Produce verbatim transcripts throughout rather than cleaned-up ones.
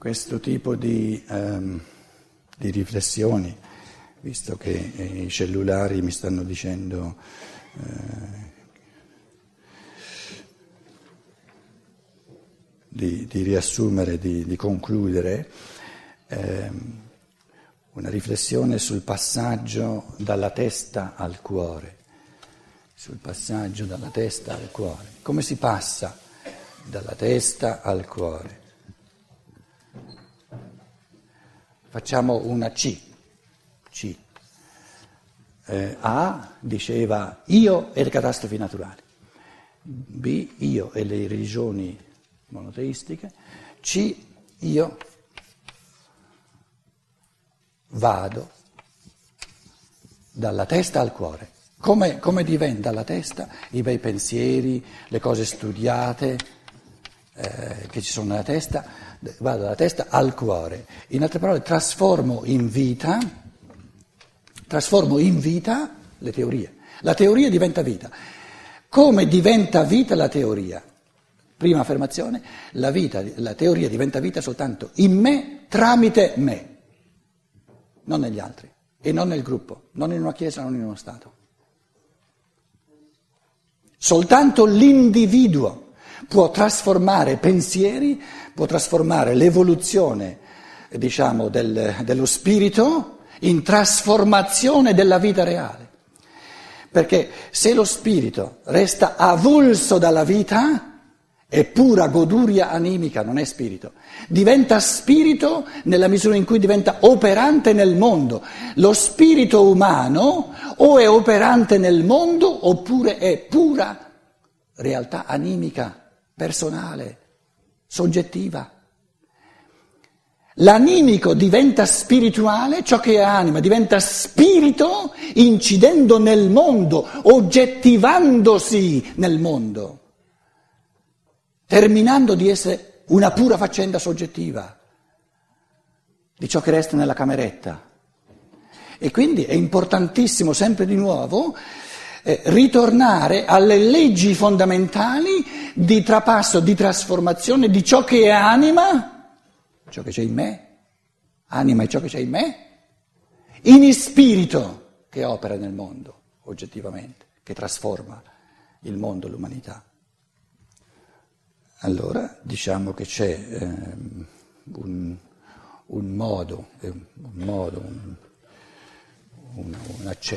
questo tipo di, ehm, di riflessioni, visto che i cellulari mi stanno dicendo eh, di, di riassumere, di, di concludere, ehm, una riflessione sul passaggio dalla testa al cuore, sul passaggio dalla testa al cuore. Come si passa dalla testa al cuore? Facciamo una C. C. Eh, A diceva io e le catastrofi naturali, B io e le religioni monoteistiche, C io vado dalla testa al cuore. Come, come diventa la testa? I bei pensieri, le cose studiate eh, che ci sono nella testa, vado dalla testa al cuore. In altre parole, trasformo in vita, trasformo in vita le teorie. La teoria diventa vita. Come diventa vita la teoria? Prima affermazione, la, vita, la teoria diventa vita soltanto in me, tramite me, non negli altri e non nel gruppo, non in una chiesa, non in uno Stato. Soltanto l'individuo può trasformare pensieri, può trasformare l'evoluzione, diciamo, del, dello spirito in trasformazione della vita reale. Perché se lo spirito resta avulso dalla vita, è pura goduria animica, non è spirito. Diventa spirito nella misura in cui diventa operante nel mondo. Lo spirito umano o è operante nel mondo oppure è pura realtà animica, personale, soggettiva. L'animico diventa spirituale, ciò che è anima diventa spirito incidendo nel mondo, oggettivandosi nel mondo, terminando di essere una pura faccenda soggettiva di ciò che resta nella cameretta. E quindi è importantissimo, sempre di nuovo, eh, ritornare alle leggi fondamentali di trapasso, di trasformazione di ciò che è anima, ciò che c'è in me, anima è ciò che c'è in me, in spirito che opera nel mondo, oggettivamente, che trasforma il mondo, l'umanità. Allora, diciamo che c'è eh, un, un modo, un modo, un... Un,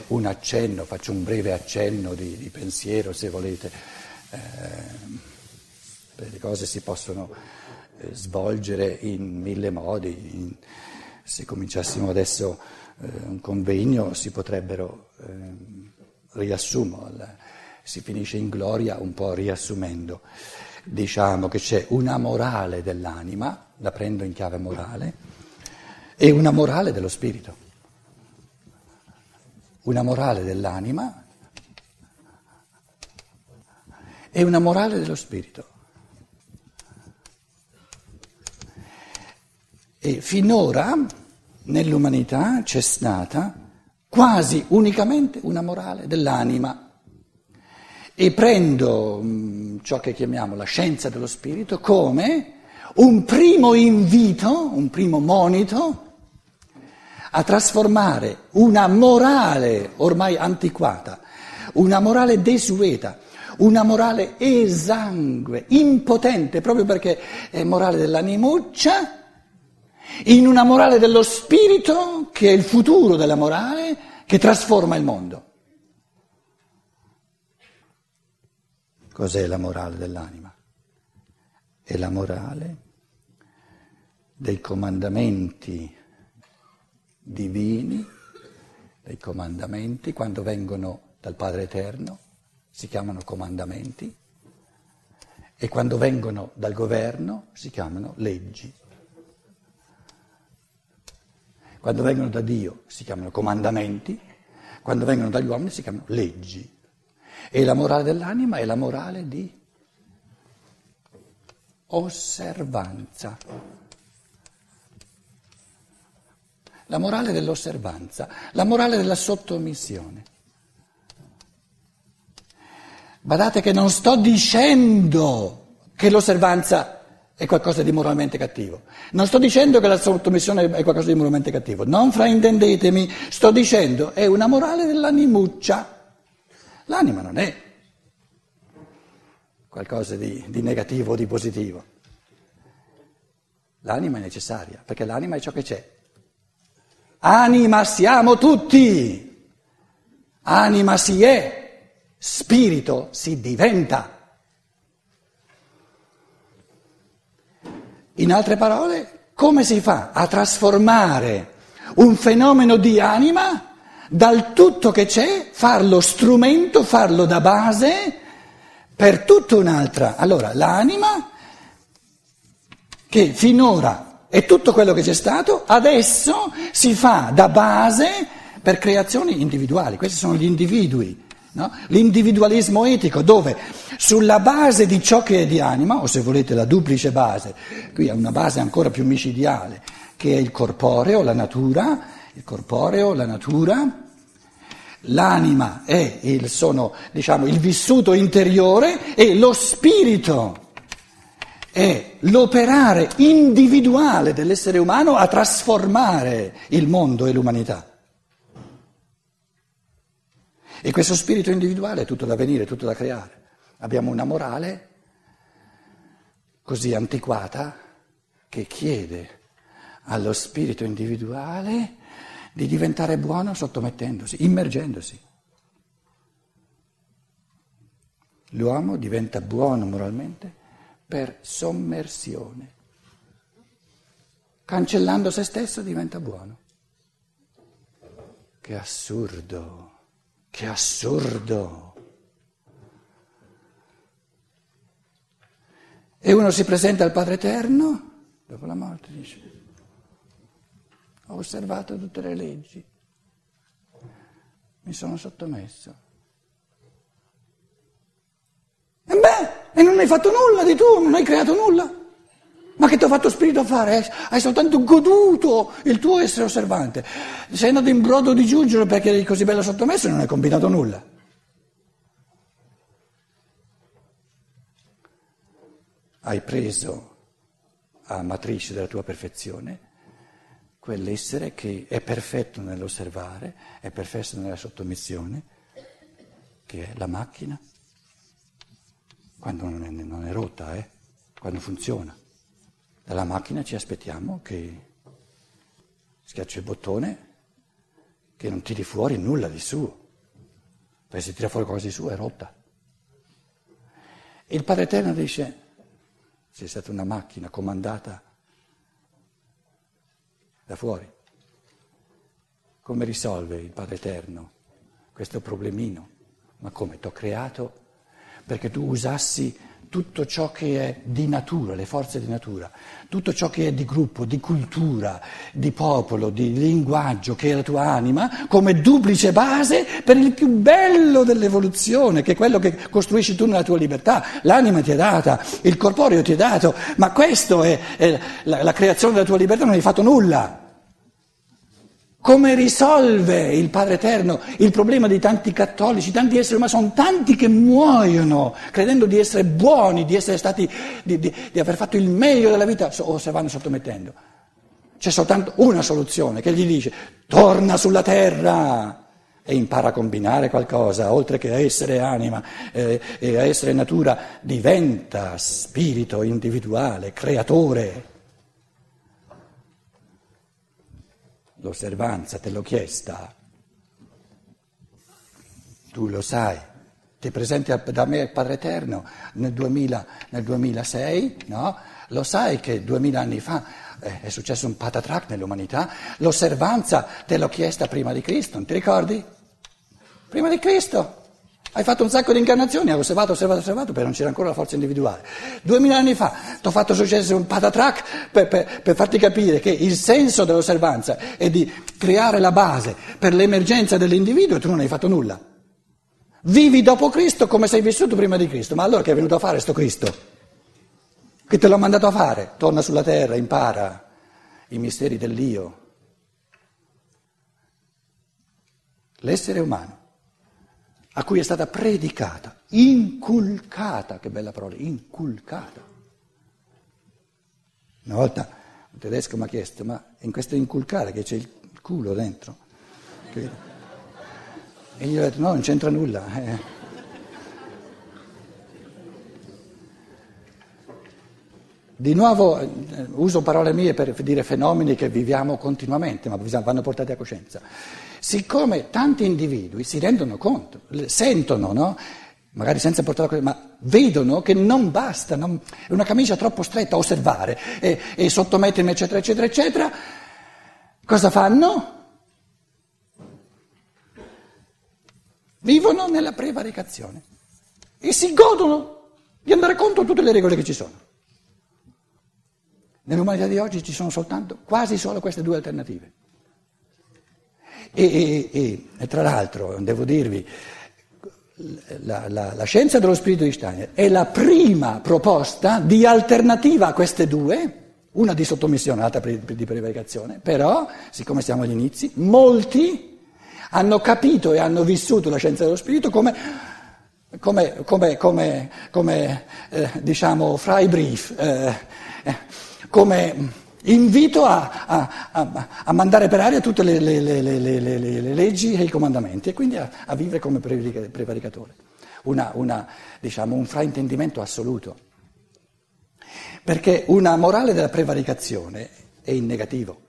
un accenno, faccio un breve accenno di, di pensiero, se volete, eh, le cose si possono eh, svolgere in mille modi. In, se cominciassimo adesso eh, un convegno si potrebbero, eh, riassumo, la, si finisce in gloria un po' riassumendo. Diciamo che c'è una morale dell'anima, la prendo in chiave morale, e una morale dello spirito. Una morale dell'anima e una morale dello spirito. E finora nell'umanità c'è stata quasi unicamente una morale dell'anima. E prendo mh, ciò che chiamiamo la scienza dello spirito come un primo invito, un primo monito a trasformare una morale ormai antiquata, una morale desueta, una morale esangue, impotente, proprio perché è morale dell'animuccia, in una morale dello spirito, che è il futuro della morale, che trasforma il mondo. Cos'è la morale dell'anima? È la morale dei comandamenti divini, dei comandamenti, quando vengono dal Padre Eterno si chiamano comandamenti e quando vengono dal governo si chiamano leggi. Quando vengono da Dio si chiamano comandamenti, quando vengono dagli uomini si chiamano leggi. E la morale dell'anima è la morale di osservanza. La morale dell'osservanza, la morale della sottomissione. Badate che non sto dicendo che l'osservanza è qualcosa di moralmente cattivo. Non sto dicendo che la sottomissione è qualcosa di moralmente cattivo, non fraintendetemi, sto dicendo è una morale dell'animuccia. L'anima non è qualcosa di, di negativo o di positivo. L'anima è necessaria, perché l'anima è ciò che c'è. Anima siamo tutti, anima si è, spirito si diventa. In altre parole, come si fa a trasformare un fenomeno di anima dal tutto che c'è, farlo strumento, farlo da base per tutto un'altra? Allora, l'anima, che finora è tutto quello che c'è stato, adesso si fa da base per creazioni individuali. Questi sono gli individui, no? L'individualismo etico, dove sulla base di ciò che è di anima, o se volete la duplice base, qui è una base ancora più micidiale, che è il corporeo, la natura, il corporeo, la natura, l'anima è il, sono, diciamo, il vissuto interiore, e lo spirito è l'operare individuale dell'essere umano a trasformare il mondo e l'umanità. E questo spirito individuale è tutto da venire, tutto da creare. Abbiamo una morale così antiquata che chiede allo spirito individuale di diventare buono sottomettendosi, immergendosi. L'uomo diventa buono moralmente per sommersione. Cancellando se stesso diventa buono. Che assurdo! Che assurdo! E uno si presenta al Padre Eterno, dopo la morte, dice: ho osservato tutte le leggi, mi sono sottomesso. E beh, e non hai fatto nulla di tu, non hai creato nulla. Ma che ti ha fatto spirito a fare? Hai soltanto goduto il tuo essere osservante. Sei andato in brodo di giuggiolo perché eri così bello sottomesso e non hai combinato nulla. Hai preso a matrice della tua perfezione quell'essere che è perfetto nell'osservare, è perfetto nella sottomissione, che è la macchina, quando non è, non è rotta, eh? Quando funziona. Dalla macchina ci aspettiamo che schiacci il bottone, che non tiri fuori nulla di suo, perché se tira fuori qualcosa di suo è rotta. E il Padre Eterno dice: sei stata una macchina comandata da fuori. Come risolve il Padre Eterno questo problemino? Ma come? T'ho creato perché tu usassi tutto ciò che è di natura, le forze di natura, tutto ciò che è di gruppo, di cultura, di popolo, di linguaggio, che è la tua anima, come duplice base per il più bello dell'evoluzione, che è quello che costruisci tu nella tua libertà. L'anima ti è data, il corporeo ti è dato, ma questo è, è la, la creazione della tua libertà, non hai fatto nulla. Come risolve il Padre Eterno il problema di tanti cattolici, tanti esseri umani? Sono tanti che muoiono credendo di essere buoni, di essere stati, di, di, di aver fatto il meglio della vita, o se vanno sottomettendo. C'è soltanto una soluzione che gli dice: torna sulla terra e impara a combinare qualcosa, oltre che a essere anima eh, e a essere natura, diventa spirito individuale, creatore. L'osservanza te l'ho chiesta, tu lo sai, ti presenti da me al Padre Eterno nel, duemila, nel duemilasei, no? Lo sai che duemila anni fa è successo un patatrac nell'umanità, l'osservanza te l'ho chiesta prima di Cristo, non ti ricordi? Prima di Cristo! Hai fatto un sacco di incarnazioni, hai osservato, osservato, osservato, perché non c'era ancora la forza individuale. Duemila anni fa ti ho fatto successo un patatrac per, per, per farti capire che il senso dell'osservanza è di creare la base per l'emergenza dell'individuo, e tu non hai fatto nulla. Vivi dopo Cristo come sei vissuto prima di Cristo, ma allora che è venuto a fare sto Cristo? Che te l'ho mandato a fare? Torna sulla terra, impara i misteri dell'io. L'essere umano, a cui è stata predicata, inculcata, che bella parola, inculcata, Una volta un tedesco mi ha chiesto, ma in questo inculcare che c'è il culo dentro? E gli ho detto, no, non c'entra nulla. Di nuovo uso parole mie per dire fenomeni che viviamo continuamente, ma vanno portati a coscienza. Siccome tanti individui si rendono conto, sentono, no? Magari senza portare a coscienza, ma vedono che non basta, non, è una camicia troppo stretta, osservare e, e sottomettermi, eccetera, eccetera, eccetera. Cosa fanno? Vivono nella prevaricazione e si godono di andare contro tutte le regole che ci sono. Nell'umanità di oggi ci sono soltanto, quasi solo queste due alternative. E, e, e, e tra l'altro, devo dirvi, la, la, la scienza dello spirito di Steiner è la prima proposta di alternativa a queste due, una di sottomissione, l'altra di prevaricazione, però, siccome siamo agli inizi, molti hanno capito e hanno vissuto la scienza dello spirito come... Come, come, come, come eh, diciamo, freibrief, eh, eh, come invito a, a, a, a mandare per aria tutte le, le, le, le, le, le leggi e i comandamenti e quindi a, a vivere come prevaricatore. Una, una, diciamo, un fraintendimento assoluto. Perché una morale della prevaricazione è in negativo,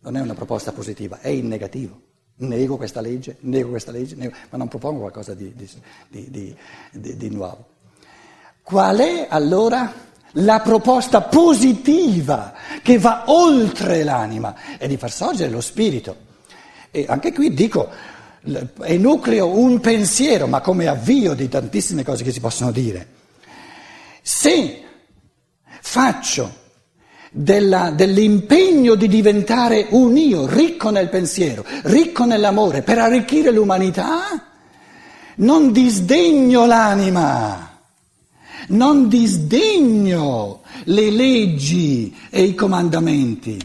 non è una proposta positiva, è in negativo. Nego questa legge, nego questa legge, nego, ma non propongo qualcosa di, di, di, di, di nuovo. Qual è allora la proposta positiva che va oltre l'anima? È di far sorgere lo spirito. E anche qui dico, è nucleo un pensiero, ma come avvio di tantissime cose che si possono dire. Se faccio Della, dell'impegno di diventare un io ricco nel pensiero, ricco nell'amore, per arricchire l'umanità, non disdegno l'anima, non disdegno le leggi e i comandamenti.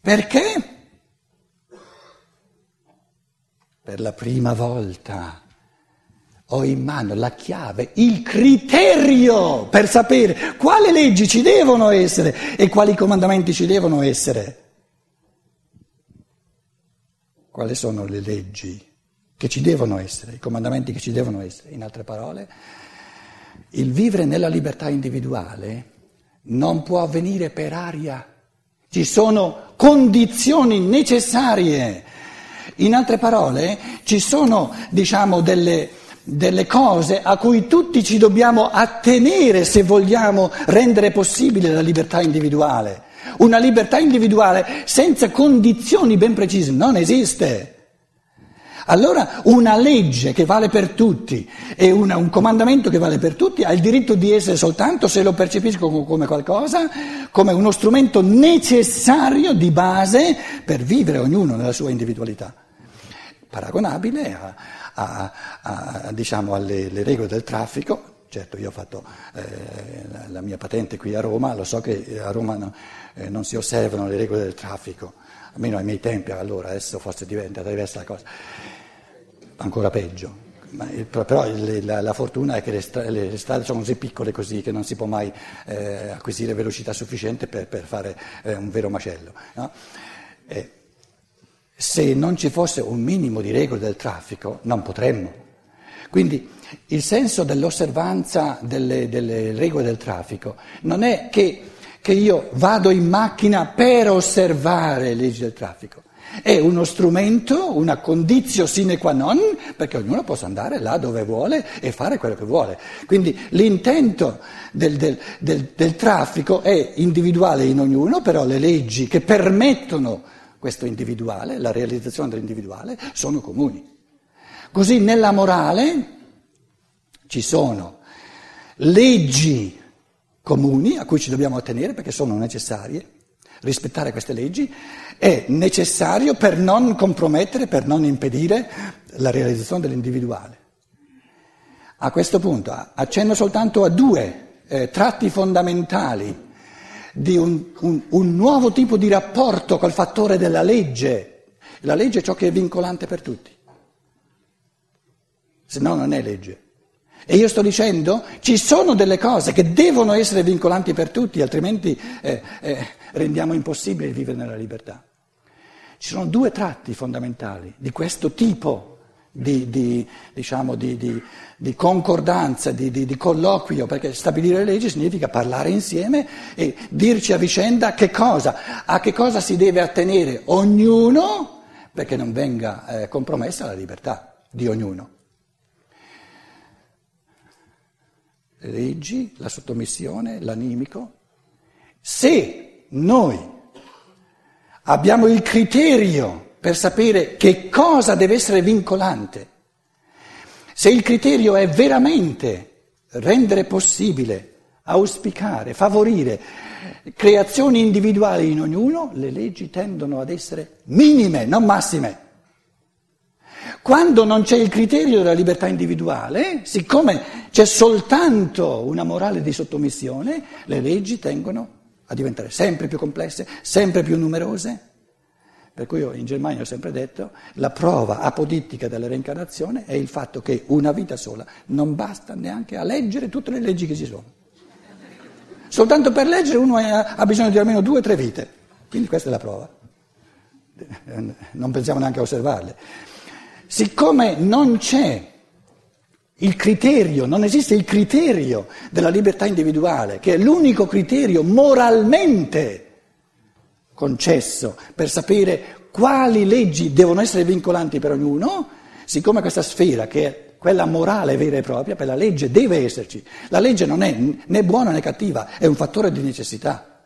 Perché? Per la prima volta ho in mano la chiave, il criterio per sapere quali leggi ci devono essere e quali comandamenti ci devono essere. Quali sono le leggi che ci devono essere, i comandamenti che ci devono essere? In altre parole, il vivere nella libertà individuale non può avvenire per aria. Ci sono condizioni necessarie. In altre parole, ci sono, diciamo, delle... delle cose a cui tutti ci dobbiamo attenere se vogliamo rendere possibile la libertà individuale. Una libertà individuale senza condizioni ben precise non esiste. Allora una legge che vale per tutti e una, un comandamento che vale per tutti ha il diritto di essere soltanto se lo percepisco come qualcosa, come uno strumento necessario di base per vivere ognuno nella sua individualità. Paragonabile a, a, a, a diciamo alle le regole del traffico. Certo, io ho fatto eh, la, la mia patente qui a Roma, lo so che a Roma no, eh, non si osservano le regole del traffico, almeno ai miei tempi, allora, adesso forse diventa diversa la cosa, ancora peggio. Ma, però il, la, la fortuna è che le, stra, le strade sono così piccole così che non si può mai eh, acquisire velocità sufficiente per, per fare eh, un vero macello, no? Eh, Se non ci fosse un minimo di regole del traffico non potremmo. Quindi il senso dell'osservanza delle, delle regole del traffico non è che, che io vado in macchina per osservare le leggi del traffico, è uno strumento, una condizio sine qua non, perché ognuno possa andare là dove vuole e fare quello che vuole. Quindi l'intento del, del, del, del traffico è individuale in ognuno, però le leggi che permettono questo individuale, la realizzazione dell'individuale, sono comuni. Così nella morale ci sono leggi comuni a cui ci dobbiamo attenere perché sono necessarie. Rispettare queste leggi è necessario per non compromettere, per non impedire la realizzazione dell'individuale. A questo punto accenno soltanto a due eh, tratti fondamentali di un, un, un nuovo tipo di rapporto col fattore della legge. La legge è ciò che è vincolante per tutti, se no non è legge. E io sto dicendo, ci sono delle cose che devono essere vincolanti per tutti, altrimenti eh, eh, rendiamo impossibile vivere nella libertà. Ci sono due tratti fondamentali di questo tipo di, di, diciamo, di, di, di concordanza, di, di, di colloquio, perché stabilire leggi significa parlare insieme e dirci a vicenda che cosa, a che cosa si deve attenere ognuno, perché non venga eh, compromessa la libertà di ognuno. Leggi, la sottomissione, l'animico. Se noi abbiamo il criterio per sapere che cosa deve essere vincolante, se il criterio è veramente rendere possibile, auspicare, favorire creazioni individuali in ognuno, le leggi tendono ad essere minime, non massime. Quando non c'è il criterio della libertà individuale, siccome c'è soltanto una morale di sottomissione, le leggi tendono a diventare sempre più complesse, sempre più numerose. Per cui io in Germania ho sempre detto, la prova apodittica della reincarnazione è il fatto che una vita sola non basta neanche a leggere tutte le leggi che ci sono. Soltanto per leggere uno ha bisogno di almeno due o tre vite, quindi questa è la prova. Non pensiamo neanche a osservarle. Siccome non c'è il criterio, non esiste il criterio della libertà individuale, che è l'unico criterio moralmente concesso per sapere quali leggi devono essere vincolanti per ognuno, siccome questa sfera, che è quella morale vera e propria, per la legge deve esserci. La legge non è né buona né cattiva, è un fattore di necessità.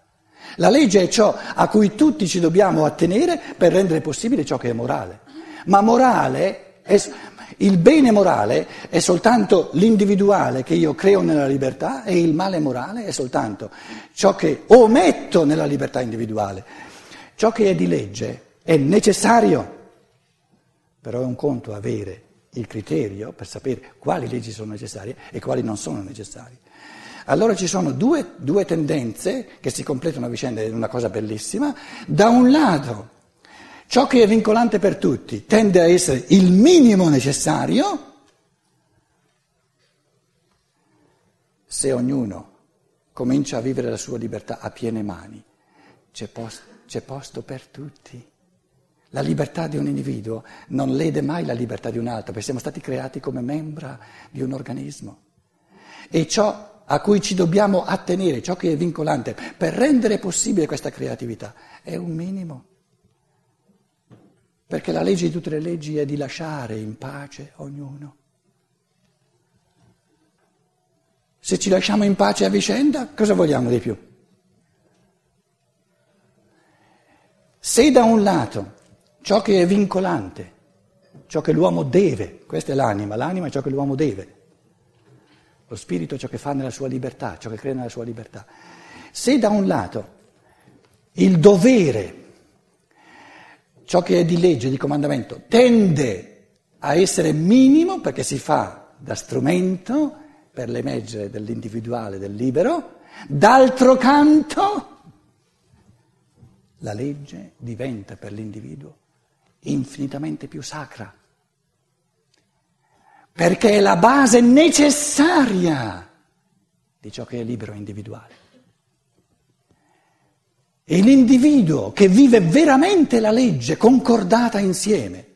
La legge è ciò a cui tutti ci dobbiamo attenere per rendere possibile ciò che è morale. Ma morale, è, il bene morale è soltanto l'individuale che io creo nella libertà e il male morale è soltanto ciò che ometto nella libertà individuale. Ciò che è di legge è necessario, però è un conto avere il criterio per sapere quali leggi sono necessarie e quali non sono necessarie. Allora ci sono due, due tendenze che si completano a vicenda in una cosa bellissima. Da un lato, ciò che è vincolante per tutti tende a essere il minimo necessario, se ognuno comincia a vivere la sua libertà a piene mani, c'è posto, c'è posto per tutti. La libertà di un individuo non lede mai la libertà di un altro, perché siamo stati creati come membra di un organismo. E ciò a cui ci dobbiamo attenere, ciò che è vincolante, per rendere possibile questa creatività, è un minimo. Perché la legge di tutte le leggi è di lasciare in pace ognuno. Se ci lasciamo in pace a vicenda, cosa vogliamo di più? Se da un lato ciò che è vincolante, ciò che l'uomo deve, questa è l'anima, l'anima è ciò che l'uomo deve, lo spirito è ciò che fa nella sua libertà, ciò che crea nella sua libertà. Se da un lato il dovere, ciò che è di legge, di comandamento, tende a essere minimo perché si fa da strumento per l'emergere dell'individuale, del libero, d'altro canto la legge diventa per l'individuo infinitamente più sacra, perché è la base necessaria di ciò che è libero e individuale. E l'individuo che vive veramente la legge concordata insieme,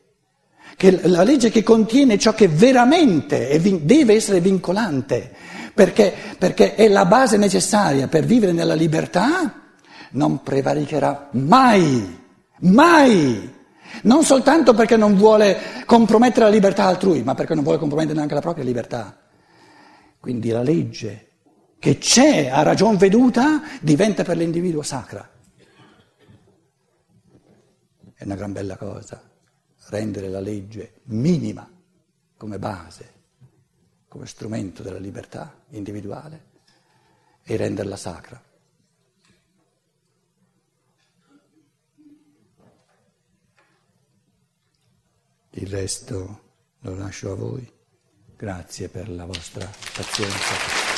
che la legge che contiene ciò che veramente è, deve essere vincolante, perché, perché è la base necessaria per vivere nella libertà, non prevaricherà mai, mai, non soltanto perché non vuole compromettere la libertà altrui, ma perché non vuole compromettere neanche la propria libertà. Quindi la legge che c'è a ragion veduta diventa per l'individuo sacra. È una gran bella cosa rendere la legge minima come base, come strumento della libertà individuale e renderla sacra. Il resto lo lascio a voi. Grazie per la vostra pazienza.